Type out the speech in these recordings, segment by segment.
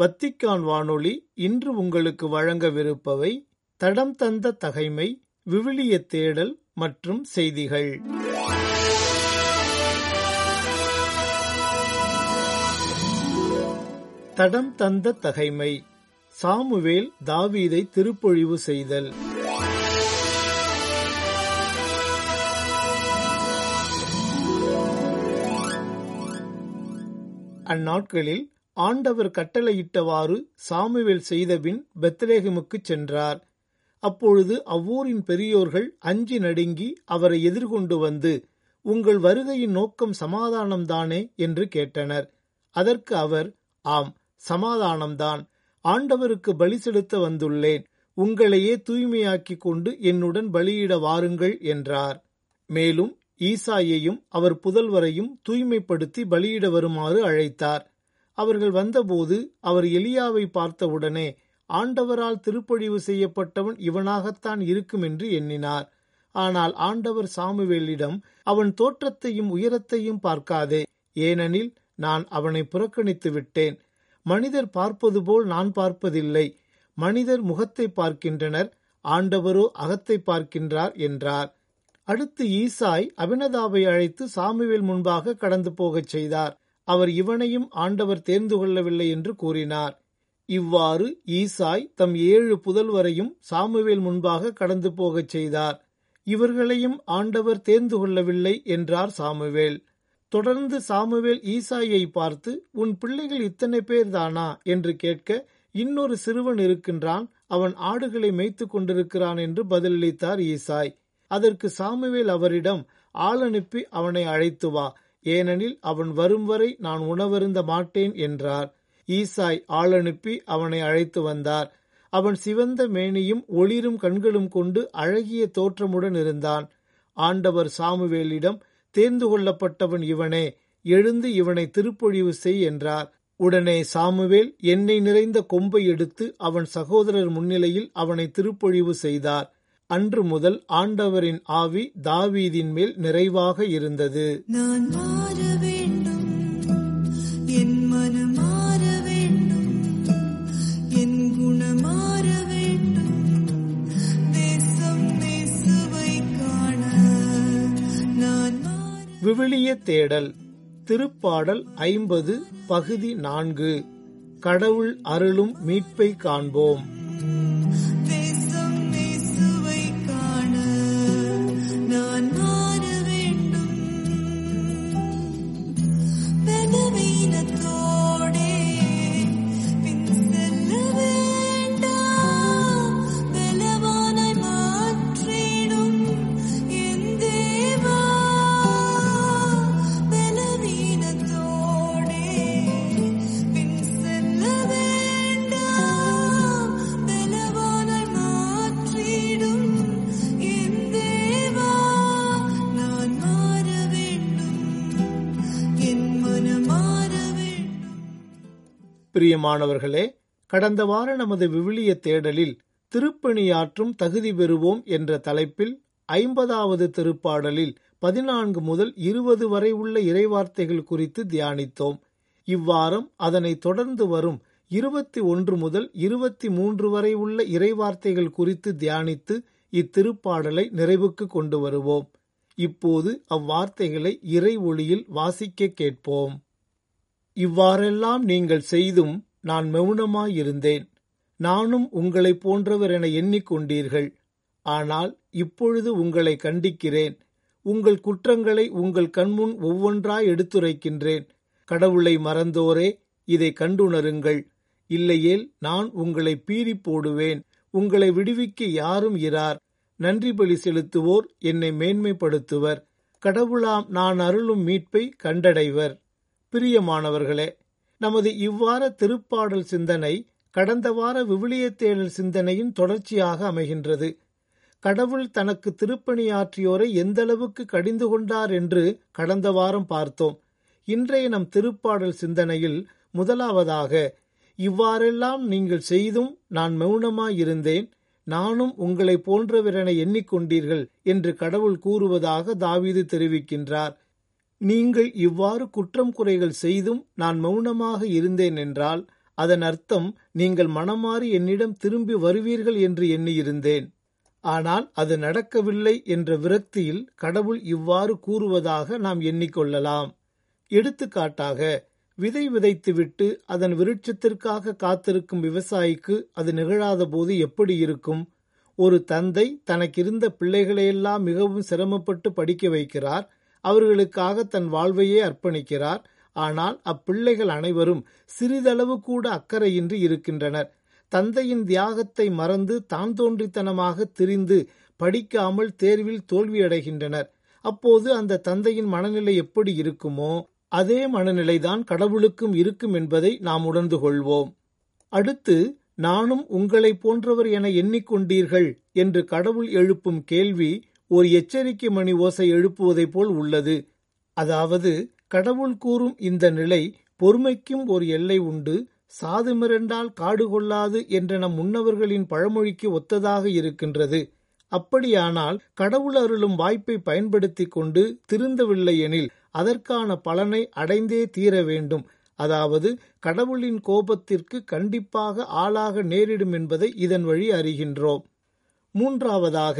Vatican வானொலி இன்று உங்களுக்கு வழங்கவிருப்பவை தடம் தந்த தகைமை, விவிலிய தேடல் மற்றும் செய்திகள். தடம் தந்த தகைமை, சாமுவேல் தாவீதை திருப்பொழிவு செய்தல். அந்நாட்களில் ஆண்டவர் கட்டளையிட்டவாறு சாமுவேல் செய்தபின் பெத்லகேமுக்குச் சென்றார். அப்பொழுது அவ்வூரின் பெரியோர்கள் அஞ்சி நடுங்கி அவரை எதிர்கொண்டு வந்து, உங்கள் வருகையின் நோக்கம் சமாதானம்தானே என்று கேட்டனர். அதற்கு அவர், ஆம், சமாதானம்தான். ஆண்டவருக்கு பலி செலுத்த வந்துள்ளேன். உங்களையே தூய்மையாக்கி கொண்டு என்னுடன் பலியிட வாருங்கள் என்றார். மேலும் ஈசாயையும் அவர் புதல்வரையும் தூய்மைப்படுத்தி பலியிட வருமாறு அழைத்தார். அவர்கள் வந்தபோது அவர் எலியாவை பார்த்தவுடனே, ஆண்டவரால் திருப்பொழிவு செய்யப்பட்டவன் இவனாகத்தான் இருக்கும் என்று எண்ணினார். ஆனால் ஆண்டவர் சாமுவேலிடம், அவன் தோற்றத்தையும் உயரத்தையும் பார்க்காதே, ஏனெனில் நான் அவனை புறக்கணித்து விட்டேன். மனிதர் பார்ப்பது போல் நான் பார்ப்பதில்லை. மனிதர் முகத்தை பார்க்கின்றனர், ஆண்டவரோ அகத்தை பார்க்கின்றார் என்றார். அடுத்து ஈசாய் அபினதாபை அழைத்து சாமுவேல் முன்பாக கடந்து போகச் செய்தார். அவர், இவனையும் ஆண்டவர் தேர்ந்து கொள்ளவில்லை என்று கூறினார். இவ்வாறு ஈசாய் தம் 7 புதல்வரையும் சாமுவேல் முன்பாக கடந்து போகச் செய்தார். இவர்களையும் ஆண்டவர் தேர்ந்து கொள்ளவில்லை என்றார் சாமுவேல். தொடர்ந்து சாமுவேல் ஈசாயை பார்த்து, உன் பிள்ளைகள் இத்தனை பேர்தானா என்று கேட்க, இன்னொரு சிறுவன் இருக்கின்றான், அவன் ஆடுகளை மேய்த்து கொண்டிருக்கிறான் என்று பதிலளித்தார் ஈசாய். அதற்கு சாமுவேல் அவரிடம், ஆள் அனுப்பி அவனை அழைத்து வா, ஏனெனில் அவன் வரும் வரை நான் உணவருந்த மாட்டேன் என்றார். ஈசாய் ஆள் அனுப்பி அவனை அழைத்து வந்தார். அவன் சிவந்த மேனியும் ஒளிரும் கண்களும் கொண்டு அழகிய தோற்றமுடன் இருந்தான். ஆண்டவர் சாமுவேலிடம், தேர்ந்து கொள்ளப்பட்டவன் இவனே, எழுந்து இவனை திருப்பொழிவு செய் என்றார். உடனே சாமுவேல் எண்ணெய் நிறைந்த கொம்பை எடுத்து அவன் சகோதரர் முன்னிலையில் அவனை திருப்பொழிவு செய்தார். அன்று முதல் ஆண்டவரின் ஆவி தாவீதின் மேல் நிறைவாக இருந்தது. நான் மாற வேண்டும், என் மனம் மாற வேண்டும், என் குணம் மாற வேண்டும், தேசம் இயேசுவை காண நான் மாற. விவிலிய தேடல், திருப்பாடல் 50 பகுதி 4. கடவுள் அருளும் மீட்பை காண்போம். பிரியமானவர்களே, கடந்த வார நமது விவிலிய தேடலில் திருப்பணியாற்றும் தகுதி பெறுவோம் என்ற தலைப்பில் 50வது திருப்பாடலில் 14 முதல் 20 வரை உள்ள இறைவார்த்தைகள் குறித்து தியானித்தோம். இவ்வாரம் அதனை தொடர்ந்து வரும் 21 முதல் 23 வரை உள்ள இறைவார்த்தைகள் குறித்து தியானித்து இத்திருப்பாடலை நிறைவுக்கு கொண்டு வருவோம். இப்போது அவ்வார்த்தைகளை இறை ஒளியில் வாசிக்க கேட்போம். இவ்வாறெல்லாம் நீங்கள் செய்தும் நான் மௌனமாயிருந்தேன். நானும் உங்களை போன்றவர் என எண்ணிக்கொண்டீர்கள். ஆனால் இப்பொழுது உங்களை கண்டிக்கிறேன். உங்கள் குற்றங்களை உங்கள் கண்முன் ஒவ்வொன்றாய் எடுத்துரைக்கின்றேன். கடவுளை மறந்தோரே, இதை கண்டுணருங்கள். இல்லையேல் நான் உங்களை பீறி போடுவேன். உங்களை விடுவிக்க யாரும் இரார். நன்றி பலி செலுத்துவோர் என்னை மேன்மைப்படுத்துவர். கடவுளாம் நான் அருளும் மீட்பை கண்டடைவர். பிரியமானவர்களே, நமது இவ்வார திருப்பாடல் சிந்தனை கடந்த வார விவிலியத் தேடல் சிந்தனையின் தொடர்ச்சியாக அமைகின்றது. கடவுள் தனக்கு திருப்பணியாற்றியோரை எந்தளவுக்கு கடிந்து கொண்டார் என்று கடந்த வாரம் பார்த்தோம். இன்றைய நம் திருப்பாடல் சிந்தனையில் முதலாவதாக, இவ்வாறெல்லாம் நீங்கள் செய்தும் நான் மௌனமாயிருந்தேன், நானும் உங்களை போன்றவரென எண்ணிக்கொண்டீர்கள் என்று கடவுள் கூறுவதாக தாவீது தெரிவிக்கின்றார். நீங்கள் இவ்வாறு குற்றம் குறைகள் செய்தும் நான் மௌனமாக இருந்தேன் என்றால் அதன் அர்த்தம் நீங்கள் மனமாறி என்னிடம் திரும்பி வருவீர்கள் என்று எண்ணியிருந்தேன், ஆனால் அது நடக்கவில்லை என்ற விரக்தியில் கடவுள் இவ்வாறு கூறுவதாக நாம் எண்ணிக்கொள்ளலாம். எடுத்துக்காட்டாக, விதை விதைத்துவிட்டு அதன் விருட்சத்திற்காக காத்திருக்கும் விவசாயிக்கு அது நிகழாத போது எப்படி இருக்கும்? ஒரு தந்தை தனக்கிருந்த பிள்ளைகளையெல்லாம் மிகவும் சிரமப்பட்டு படிக்க வைக்கிறார், அவர்களுக்காக தன் வாழ்வையே அர்ப்பணிக்கிறார். ஆனால் அப்பிள்ளைகள் அனைவரும் சிறிதளவு கூட அக்கறையின்றி இருக்கின்றனர். தந்தையின் தியாகத்தை மறந்து தான் தோன்றித்தனமாக திரிந்து படிக்காமல் தேர்வில் தோல்வியடைகின்றனர். அப்போது அந்த தந்தையின் மனநிலை எப்படி இருக்குமோ அதே மனநிலைதான் கடவுளுக்கும் இருக்கும் என்பதை நாம் உணர்ந்து கொள்வோம். அடுத்து, நானும் உங்களை போன்றவர் என எண்ணிக்கொண்டீர்கள் என்று கடவுள் எழுப்பும் கேள்வி ஒரு எச்சரிக்கை மணி ஓசை எழுப்புவதை போல் உள்ளது. அதாவது, கடவுள் கூறும் இந்த நிலை, பொறுமைக்கும் ஒரு எல்லை உண்டு, சாது மிரண்டால் காடு கொள்ளாது என்ற நம் முன்னவர்களின் பழமொழிக்கு ஒத்ததாக இருக்கின்றது. அப்படியானால் கடவுள் அருளும் வாய்ப்பை பயன்படுத்தி கொண்டு திருந்தவில்லை எனில் அதற்கான பலனை அடைந்தே தீர வேண்டும். அதாவது, கடவுளின் கோபத்திற்கு கண்டிப்பாக ஆளாக நேரிடும் என்பதை இதன் வழி அறிகின்றோம். மூன்றாவதாக,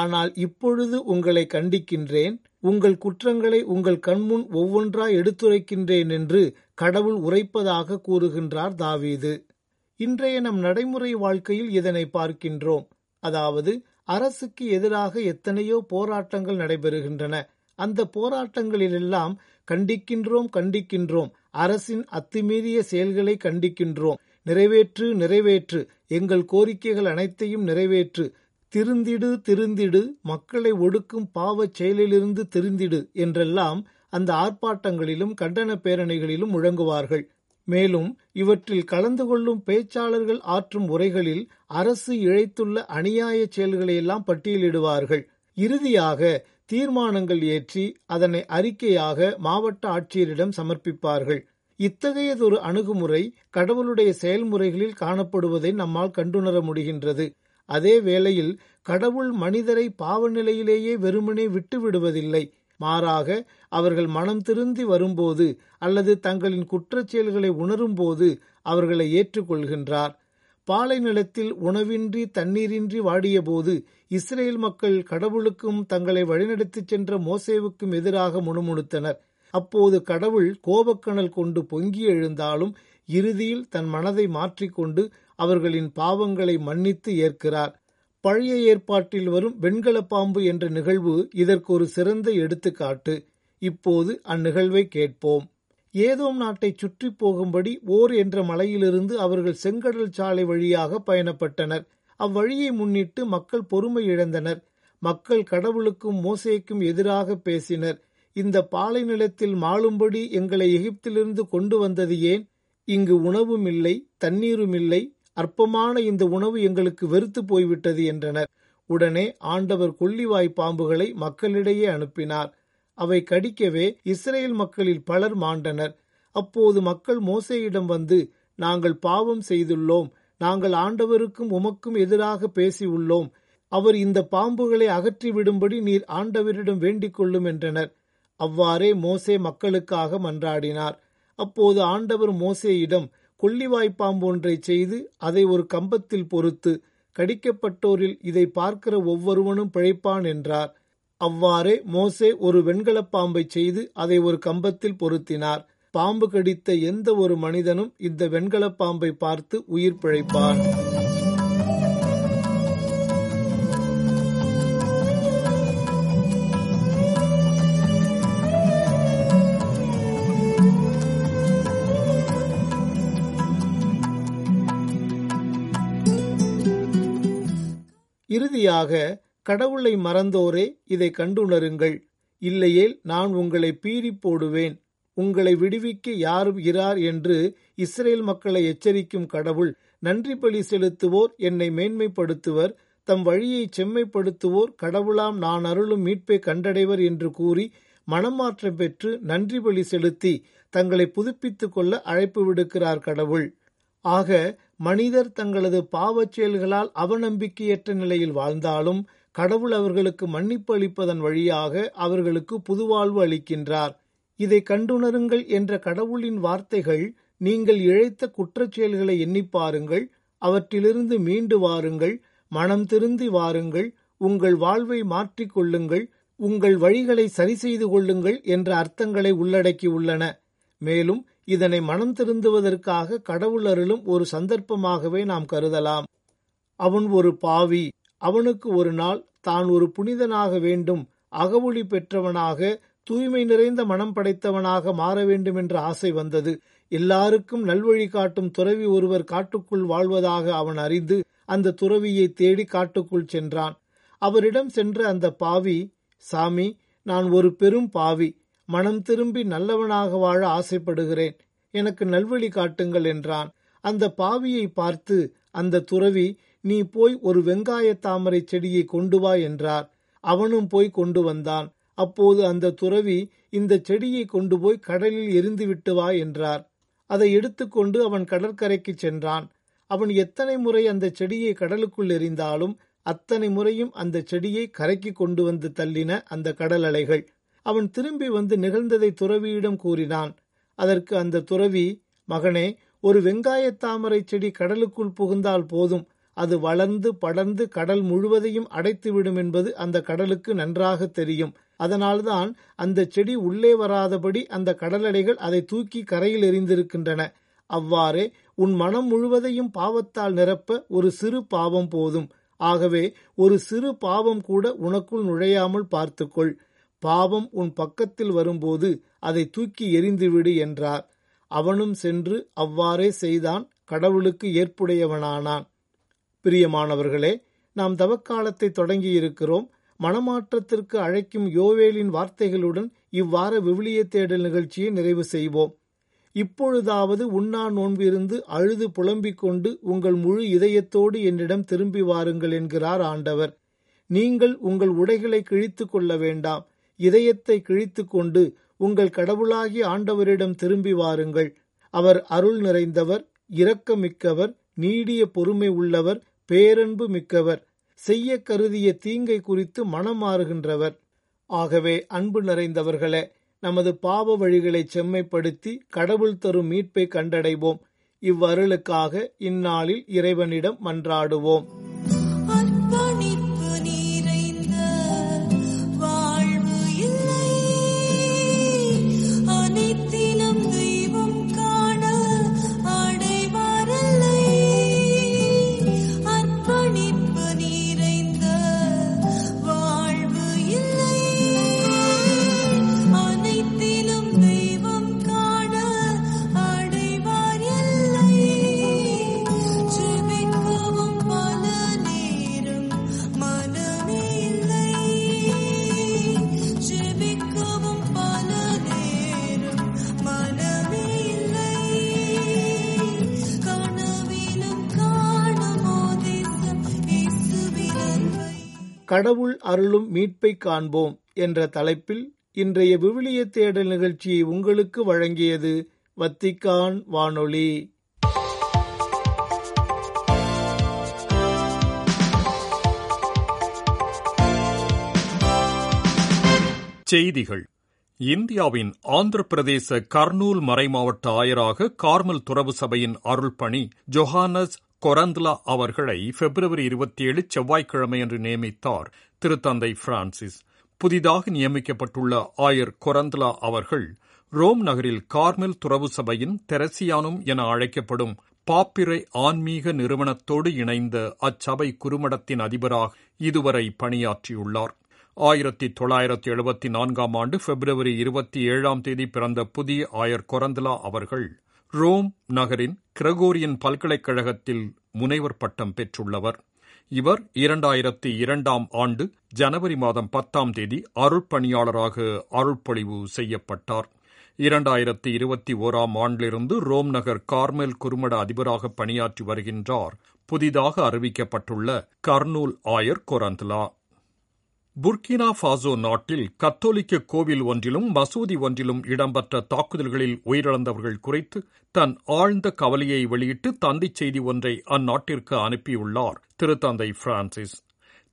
ஆனால் இப்பொழுது உங்களை கண்டிக்கின்றேன், உங்கள் குற்றங்களை உங்கள் கண்முன் ஒவ்வொன்றாய் எடுத்துரைக்கின்றேன் என்று கடவுள் உரைப்பதாக கூறுகின்றார் தாவீது. இன்றைய நம் நடைமுறை வாழ்க்கையில் இதனை பார்க்கின்றோம். அதாவது, அரசுக்கு எதிராக எத்தனையோ போராட்டங்கள் நடைபெறுகின்றன. அந்த போராட்டங்களிலெல்லாம் கண்டிக்கின்றோம், அரசின் அத்துமீறிய செயல்களை கண்டிக்கின்றோம். நிறைவேற்று, எங்கள் கோரிக்கைகள் அனைத்தையும் நிறைவேற்று, திருந்திடு, மக்களை ஒடுக்கும் பாவச் செயலிலிருந்து திருந்திடு என்றெல்லாம் அந்த ஆர்ப்பாட்டங்களிலும் கண்டன பேரணிகளிலும் முழங்குவார்கள். மேலும் இவற்றில் கலந்து கொள்ளும் பேச்சாளர்கள் ஆற்றும் உரைகளில் அரசு இழைத்துள்ள அநியாயச் செயல்களையெல்லாம் பட்டியலிடுவார்கள். இறுதியாக தீர்மானங்கள் ஏற்றி அதனை அறிக்கையாக மாவட்ட ஆட்சியரிடம் சமர்ப்பிப்பார்கள். இத்தகையதொரு அணுகுமுறை கடவுளுடைய செயல்முறைகளில் காணப்படுவதை நம்மால் கண்டுணர முடிகின்றது. அதே வேளையில் கடவுள் மனிதரை பாவநிலையிலேயே வெறுமனே விட்டுவிடுவதில்லை. மாறாக, அவர்கள் மனம் திருந்தி வரும்போது அல்லது தங்களின் குற்றச்செயல்களை உணரும்போது அவர்களை ஏற்றுக்கொள்கின்றார். பாலை நிலத்தில் உணவின்றி தண்ணீரின்றி வாடியபோது இஸ்ரேல் மக்கள் கடவுளுக்கும் தங்களை வழிநடத்திச் சென்ற மோசேவுக்கும் எதிராக முணுமுணுத்தனர். அப்போது கடவுள் கோபக்கணல் கொண்டு பொங்கி எழுந்தாலும் இறுதியில் தன் மனதை மாற்றிக்கொண்டு அவர்களின் பாவங்களை மன்னித்து ஏற்கிறார். பழைய ஏற்பாட்டில் வரும் வெண்கல பாம்பு என்ற நிகழ்வு இதற்கு ஒரு சிறந்த எடுத்துக்காட்டு. இப்போது அந்நிகழ்வை கேட்போம். ஏதோம் நாட்டை சுற்றி போகும்படி ஓர் என்ற மலையிலிருந்து அவர்கள் செங்கடல் சாலை வழியாக பயணப்பட்டனர். அவ்வழியை முன்னிட்டு மக்கள் பொறுமை இழந்தனர். மக்கள் கடவுளுக்கும் மோசேக்கும் எதிராக பேசினர். இந்த பாலை நிலத்தில் மாளும்படி எங்களை எகிப்திலிருந்து கொண்டு வந்தது ஏன்? இங்கு உணவும் இல்லை, தண்ணீரும் இல்லை, அற்பமான இந்த உணவு எங்களுக்கு வெறுத்து போய்விட்டது என்றனர். உடனே ஆண்டவர் கொள்ளிவாய் பாம்புகளை மக்களிடையே அனுப்பினார். அவை கடிக்கவே இஸ்ரேல் மக்களில் பலர் மாண்டனர். அப்போது மக்கள் மோசேயிடம் வந்து, நாங்கள் பாவம் செய்துள்ளோம், நாங்கள் ஆண்டவருக்கும் உமக்கும் எதிராக பேசியுள்ளோம், அவர் இந்த பாம்புகளை அகற்றிவிடும்படி நீர் ஆண்டவரிடம் வேண்டிக் கொள்ளும் என்றனர். அவ்வாறே மோசே மக்களுக்காக மன்றாடினார். அப்போது ஆண்டவர் மோசேயிடம், கொள்ளிவாய்ப்பாம்பு ஒன்றை செய்து அதை ஒரு கம்பத்தில் பொறுத்து, கடிக்கப்பட்டோரில் இதை பார்க்கிற ஒவ்வொருவனும் பிழைப்பான் என்றார். அவ்வாறே மோசே ஒரு வெண்கலப்பாம்பை செய்து அதை ஒரு கம்பத்தில் பொருத்தினார். பாம்பு கடித்த எந்த ஒரு மனிதனும் இந்த வெண்கலப்பாம்பை பார்த்து உயிர் பிழைப்பான். இறுதியாக, கடவுளை மறந்தோரே, இதை கண்டுணருங்கள், இல்லையேல் நான் உங்களை பீறி போடுவேன், உங்களை விடுவிக்க யாரும் இரார் என்று இஸ்ரேல் மக்களை எச்சரிக்கும் கடவுள். நன்றி பலி செலுத்துவோர் என்னை மேன்மைப்படுத்துவர், தம் வழியை செம்மைப்படுத்துவோர் கடவுளாம் நான் அருளும் மீட்பை கண்டடைவர் என்று கூறி மனமாற்றம் பெற்று நன்றி பலி செலுத்தி தங்களை புதுப்பித்துக் கொள்ள அழைப்பு விடுக்கிறார் கடவுள். ஆக மனிதர் தங்களது பாவச் செயல்களால் அவநம்பிக்கையற்ற நிலையில் வாழ்ந்தாலும் கடவுள் அவர்களுக்கு மன்னிப்பு அளிப்பதன் வழியாக அவர்களுக்கு புதுவாழ்வு அளிக்கின்றார். இதை கண்டுணருங்கள் என்ற கடவுளின் வார்த்தைகள் நீங்கள் இழைத்த குற்றச் செயல்களை எண்ணி பாருங்கள், அவற்றிலிருந்து மீண்டு வாருங்கள், மனம் திருந்தி வாருங்கள், உங்கள் வாழ்வை மாற்றிக்கொள்ளுங்கள், உங்கள் வழிகளை சரி செய்து கொள்ளுங்கள் என்ற அர்த்தங்களை உள்ளடக்கியுள்ளன. மேலும் இதனை மனம் திருந்துவதற்காக கடவுள் அருளும் ஒரு சந்தர்ப்பமாகவே நாம் கருதலாம். அவன் ஒரு பாவி, அவனுக்கு ஒரு நாள் தான் ஒரு புனிதனாக வேண்டும், அகவொளி பெற்றவனாக தூய்மை நிறைந்த மனம் படைத்தவனாக மாற வேண்டும் என்ற ஆசை வந்தது. எல்லாருக்கும் நல்வழி காட்டும் துறவி ஒருவர் காட்டுக்குள் வாழ்வதாக அவன் அறிந்து அந்த துறவியை தேடி காட்டுக்குள் சென்றான். அவரிடம் சென்ற அந்த பாவி, சாமி, நான் ஒரு பெரும் பாவி, மனம் திரும்பி நல்லவனாக வாழ ஆசைப்படுகிறேன், எனக்கு நல்வழி காட்டுங்கள் என்றான். அந்த பாவியை பார்த்து அந்த துறவி, நீ போய் ஒரு வெங்காய தாமரை செடியை கொண்டு வா என்றார். அவனும் போய் கொண்டு வந்தான். அப்போது அந்த துறவி, இந்த செடியை கொண்டு போய் கடலில் எரிந்துவிட்டு வா என்றார். அதை எடுத்துக்கொண்டு அவன் கடற்கரைக்கு சென்றான். அவன் எத்தனை முறை அந்த செடியை கடலுக்குள் எறிந்தாலும் அத்தனை முறையும் அந்த செடியை கரைக்கு கொண்டு வந்து தள்ளின அந்த கடல் அலைகள். அவன் திரும்பி வந்து நிகழ்ந்ததை துறவியிடம் கூறினான். அதற்கு அந்த துறவி, மகனே, ஒரு வெங்காய தாமரை செடி கடலுக்குள் புகுந்தால் போதும், அது வளர்ந்து படர்ந்து கடல் முழுவதையும் அடைத்துவிடும் என்பது அந்த கடலுக்கு நன்றாக தெரியும். அதனால்தான் அந்த செடி உள்ளே வராதபடி அந்த கடலடைகள் அதை தூக்கி கரையில் எறிந்திருக்கின்றன. அவ்வாறே உன் மனம் முழுவதையும் பாவத்தால் நிரப்ப ஒரு சிறு பாவம் போதும். ஆகவே ஒரு சிறு பாவம் கூட உனக்குள் நுழையாமல் பார்த்துக்கொள். பாவம் உன் பக்கத்தில் வரும்போது அதை தூக்கி எறிந்துவிடு என்றார். அவனும் சென்று அவ்வாறே செய்தான். கடவுளுக்கு ஏற்புடையவனானான். பிரியமானவர்களே, நாம் தவக்காலத்தை தொடங்கியிருக்கிறோம். மனமாற்றத்திற்கு அழைக்கும் யோவேலின் வார்த்தைகளுடன் இவ்வார விவிலிய தேடல் நிகழ்ச்சியை நிறைவு செய்வோம். இப்பொழுதாவது உண்ணா நோன்பு இருந்து அழுது புலம்பிக் கொண்டு உங்கள் முழு இதயத்தோடு என்னிடம் திரும்பி வாருங்கள் என்கிறார் ஆண்டவர். நீங்கள் உங்கள் உடைகளை கிழித்து கொள்ள வேண்டாம், இதயத்தை கிழித்து கொண்டு உங்கள் கடவுளாகி ஆண்டவரிடம் திரும்பி வாருங்கள். அவர் அருள் நிறைந்தவர், இரக்கமிக்கவர், நீடிய பொறுமை உள்ளவர், பேரன்பு மிக்கவர், செய்ய கருதிய தீங்கை குறித்து மனமாறுகின்றவர். ஆகவே அன்பு நிறைந்தவர்களே, நமது பாவ வழிகளை செம்மைப்படுத்தி கடவுள் தரும் மீட்பை கண்டடைவோம். இவ்வருளுக்காக இந்நாளில் இறைவனிடம் மன்றாடுவோம். கடவுள் அருளும் மீட்பை காண்போம் என்ற தலைப்பில் இன்றைய விவிலிய தேடல் நிகழ்ச்சியை உங்களுக்கு வழங்கியது வத்திக்கான் வானொலி. செய்திகள். இந்தியாவின் ஆந்திர பிரதேச கர்னூல் மறைமாவட்ட ஆயராக கார்மல் துறவு சபையின் அருள்பணி ஜொஹானஸ் கொரந்த்லா அவர்களை February 27 செவ்வாய்க்கிழமையன்று நியமித்தார் திருத்தந்தை பிரான்சிஸ். புதிதாக நியமிக்கப்பட்டுள்ள ஆயர் கொரந்த்லா அவர்கள் ரோம் நகரில் கார்மெல் துறவு சபையின் தெரசியானும் என அழைக்கப்படும் பாப்பிரை ஆன்மீக நிறுவனத்தோடு இணைந்த அச்சபை குறுமடத்தின் அதிபராக இதுவரை பணியாற்றியுள்ளார். 1974 February 27 பிறந்த புதிய ஆயர் கொரந்த்லா அவர்கள் ரோம் நகரின் கிரகோரியன் பல்கலைக்கழகத்தில் முனைவர் பட்டம் பெற்றுள்ளவர். இவர் 2002 ஜனவரி மாதம் 10 அருட்பணியாளராக அருள்பொழிவு செய்யப்பட்டார். 2021ஆம் ஆண்டிலிருந்து ரோம் நகர் கார்மெல் குறுமட அதிபராக பணியாற்றி வருகின்றார் புதிதாக அறிவிக்கப்பட்டுள்ள கர்னூல் ஆயர் கொரந்தலா. புர்கினா ஃபாசோ நாட்டில் கத்தோலிக்க கோவில் ஒன்றிலும் மசூதி ஒன்றிலும் இடம்பெற்ற தாக்குதல்களில் உயிரிழந்தவர்கள் குறித்து தன் ஆழ்ந்த கவலையை வெளியிட்டு தந்தி செய்தி ஒன்றை அந்நாட்டிற்கு அனுப்பியுள்ளார் திருத்தந்தை பிரான்சிஸ்.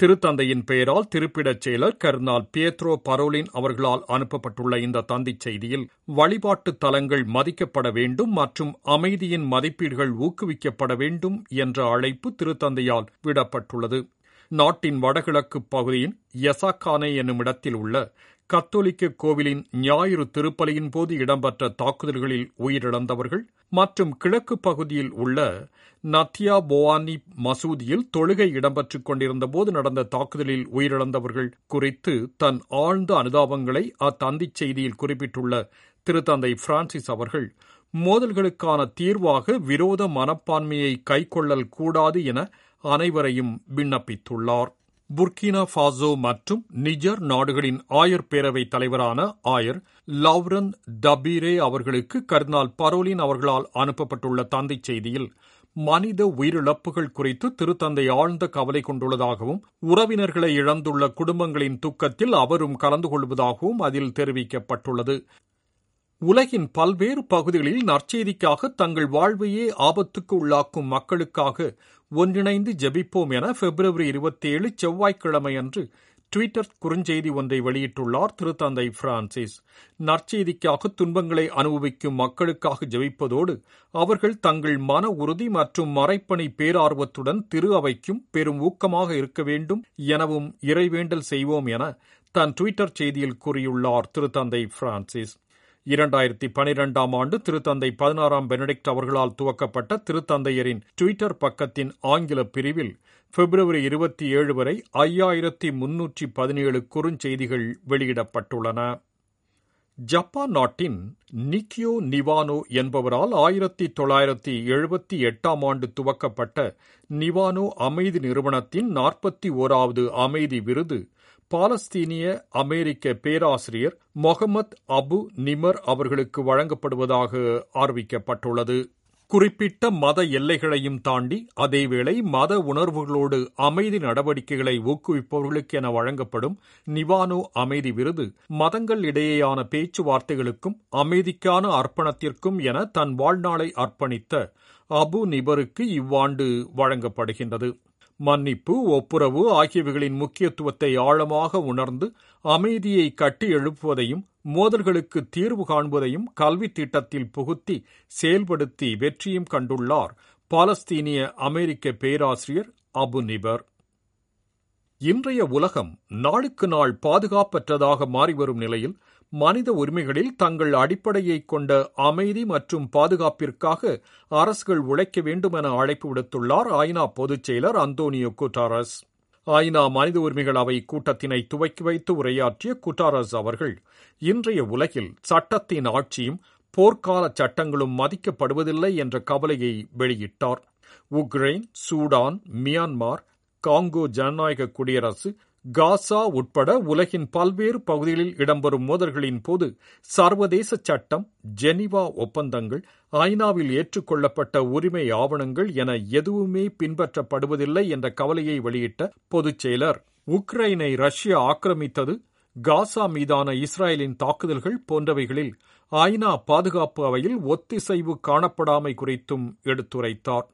திருத்தந்தையின் பெயரால் திருப்பிடச் செயலர் கர்னால் பியேத்ரோ பரோலின் அவர்களால் அனுப்பப்பட்டுள்ள இந்த தந்தி செய்தியில் வழிபாட்டு தலங்கள் மதிக்கப்பட வேண்டும் மற்றும் அமைதியின் மதிப்பீடுகள் ஊக்குவிக்கப்பட வேண்டும் என்ற அழைப்பு திருத்தந்தையால் விடப்பட்டுள்ளது. நாட்டின் வடகிழக்கு பகுதியின் யசாகானே என்னும் இடத்தில் உள்ள கத்தோலிக்க கோவிலின் ஞாயிறு திருப்பலியின் போது இடம்பெற்ற தாக்குதல்களில் உயிரிழந்தவர்கள் மற்றும் கிழக்கு பகுதியில் உள்ள நத்தியா போவானி மசூதியில் தொழுகை இடம்பெற்றுக் கொண்டிருந்த போது நடந்த தாக்குதலில் உயிரிழந்தவர்கள் குறித்து தன் ஆழ்ந்த அனுதாபங்களை அத்தந்தி செய்தியில் குறிப்பிட்டுள்ள திருத்தந்தை பிரான்சிஸ் அவர்கள் மோதல்களுக்கான தீர்வாக விரோத மனப்பான்மையை கைக்கொள்ளல் கூடாது என அனைவரையும் விண்ணப்பித்துள்ளார். புர்கினா ஃபாசோ மற்றும் நிஜர் நாடுகளின் ஆயர் பேரவைத் தலைவரான ஆயர் லவ்ரன் டபீரே அவர்களுக்கு கர்னால் பரோலின் அவர்களால் அனுப்பப்பட்டுள்ள தந்தி செய்தியில் மனித உயிரிழப்புகள் குறித்து திருத்தந்தை ஆழ்ந்த கவலை கொண்டுள்ளதாகவும் உறவினர்களை இழந்துள்ள குடும்பங்களின் துக்கத்தில் அவரும் கலந்து கொள்வதாகவும் அதில் தெரிவிக்கப்பட்டுள்ளது. உலகின் பல்வேறு பகுதிகளில் நற்செய்திக்காக தங்கள் வாழ்வையே ஆபத்துக்கு உள்ளாக்கும் மக்களுக்காக ஒன்றிணைந்து ஜெபிப்போம் என February 27 செவ்வாய்க்கிழமையன்று ட்விட்டர் குறுஞ்செய்தி ஒன்றை வெளியிட்டுள்ளார் திருத்தந்தை பிரான்சிஸ். நற்செய்திக்காக துன்பங்களை அனுபவிக்கும் மக்களுக்காக ஜெபிப்பதோடு அவர்கள் தங்கள் மன உறுதி மற்றும் மறைப்பணி பேரார்வத்துடன் திரு அவைக்கும் பெரும் ஊக்கமாக இருக்க வேண்டும் எனவும் இறைவேண்டல் செய்வோம் என தன் ட்விட்டர் செய்தியில் கூறியுள்ளார் திருத்தந்தை பிரான்சிஸ். 2012ஆம் ஆண்டு திருத்தந்தை 16ஆம் பெனடிக்ட் அவர்களால் துவக்கப்பட்ட திருத்தந்தையரின் ட்விட்டர் பக்கத்தின் ஆங்கில பிரிவில் February 27 வரை 5317 குறுஞ்செய்திகள் வெளியிடப்பட்டுள்ளன. ஜப்பான் நாட்டின் நிக்கியோ நிவானோ என்பவரால் 1978ஆம் ஆண்டு துவக்கப்பட்ட நிவானோ அமைதி நிறுவனத்தின் 41வது அமைதி விருது பாலஸ்தீனிய அமெரிக்க பேராசிரியர் மொஹமத் அபு நிமர் அவர்களுக்கு வழங்கப்படுவதாக அறிவிக்கப்பட்டுள்ளது. குறிப்பிட்ட மத எல்லைகளையும் தாண்டி அதேவேளை மத உணர்வுகளோடு அமைதி நடவடிக்கைகளை ஊக்குவிப்பவர்களுக்கு என வழங்கப்படும் நிவானோ அமைதி விருது மதங்கள் இடையேயான பேச்சுவார்த்தைகளுக்கும் அமைதிக்கான அர்ப்பணத்திற்கும் என தன் வாழ்நாளை அர்ப்பணித்த அபு நிமருக்கு இவ்வாண்டு வழங்கப்படுகின்றது. மன்னிப்பு, ஒப்புரவு ஆகியவைகளின் முக்கியத்துவத்தை ஆழமாக உணர்ந்து அமைதியை கட்டி எழுப்புவதையும் மோதல்களுக்கு தீர்வு காண்பதையும் கல்வித் திட்டத்தில் புகுத்தி செயல்படுத்தி வெற்றியும் கண்டுள்ளார் பாலஸ்தீனிய அமெரிக்க பேராசிரியர் அபு நிபர். இன்றைய உலகம் நாளுக்கு நாள் பாதுகாப்பற்றதாக மாறிவரும் நிலையில் மனித உரிமைகளில் தங்கள் அடிப்படையை கொண்ட அமைதி மற்றும் பாதுகாப்பிற்காக அரசுகள் உழைக்க வேண்டும் என அழைப்பு விடுத்துள்ளார் ஐநா பொதுச் செயலர் அந்தோனியோ குட்டாரஸ். ஐநா மனித உரிமைகள் அவை கூட்டத்தினை துவக்கி வைத்து உரையாற்றிய குட்டாரஸ் அவர்கள் இன்றைய உலகில் சட்டத்தின் ஆட்சியும் போர்க்கால சட்டங்களும் மதிக்கப்படுவதில்லை என்ற கவலையை வெளியிட்டார். உக்ரைன், சூடான், மியான்மர், காங்கோ ஜனநாயக குடியரசு, காசா உட்பட உலகின் பல்வேறு பகுதிகளில் இடம்பெறும் மோதல்களின் போது சர்வதேச சட்டம், ஜெனீவா ஒப்பந்தங்கள், ஐநாவில் ஏற்றுக்கொள்ளப்பட்ட உரிமை ஆவணங்கள் என எதுவுமே பின்பற்றப்படுவதில்லை என்ற கவலையை வெளியிட்ட பொதுச் செயலர் உக்ரைனை ரஷ்யா ஆக்கிரமித்தது, காசா மீதான இஸ்ரேலின் தாக்குதல்கள் போன்றவைகளில் ஐநா பாதுகாப்பு அவையில் ஒத்திசைவு காணப்படாமை குறித்தும் எடுத்துரைத்தார்.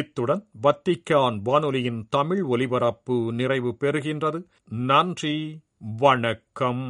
இத்துடன் வத்திக்கான் வானொலியின் தமிழ் ஒலிபரப்பு நிறைவு பெறுகின்றது. நன்றி, வணக்கம்.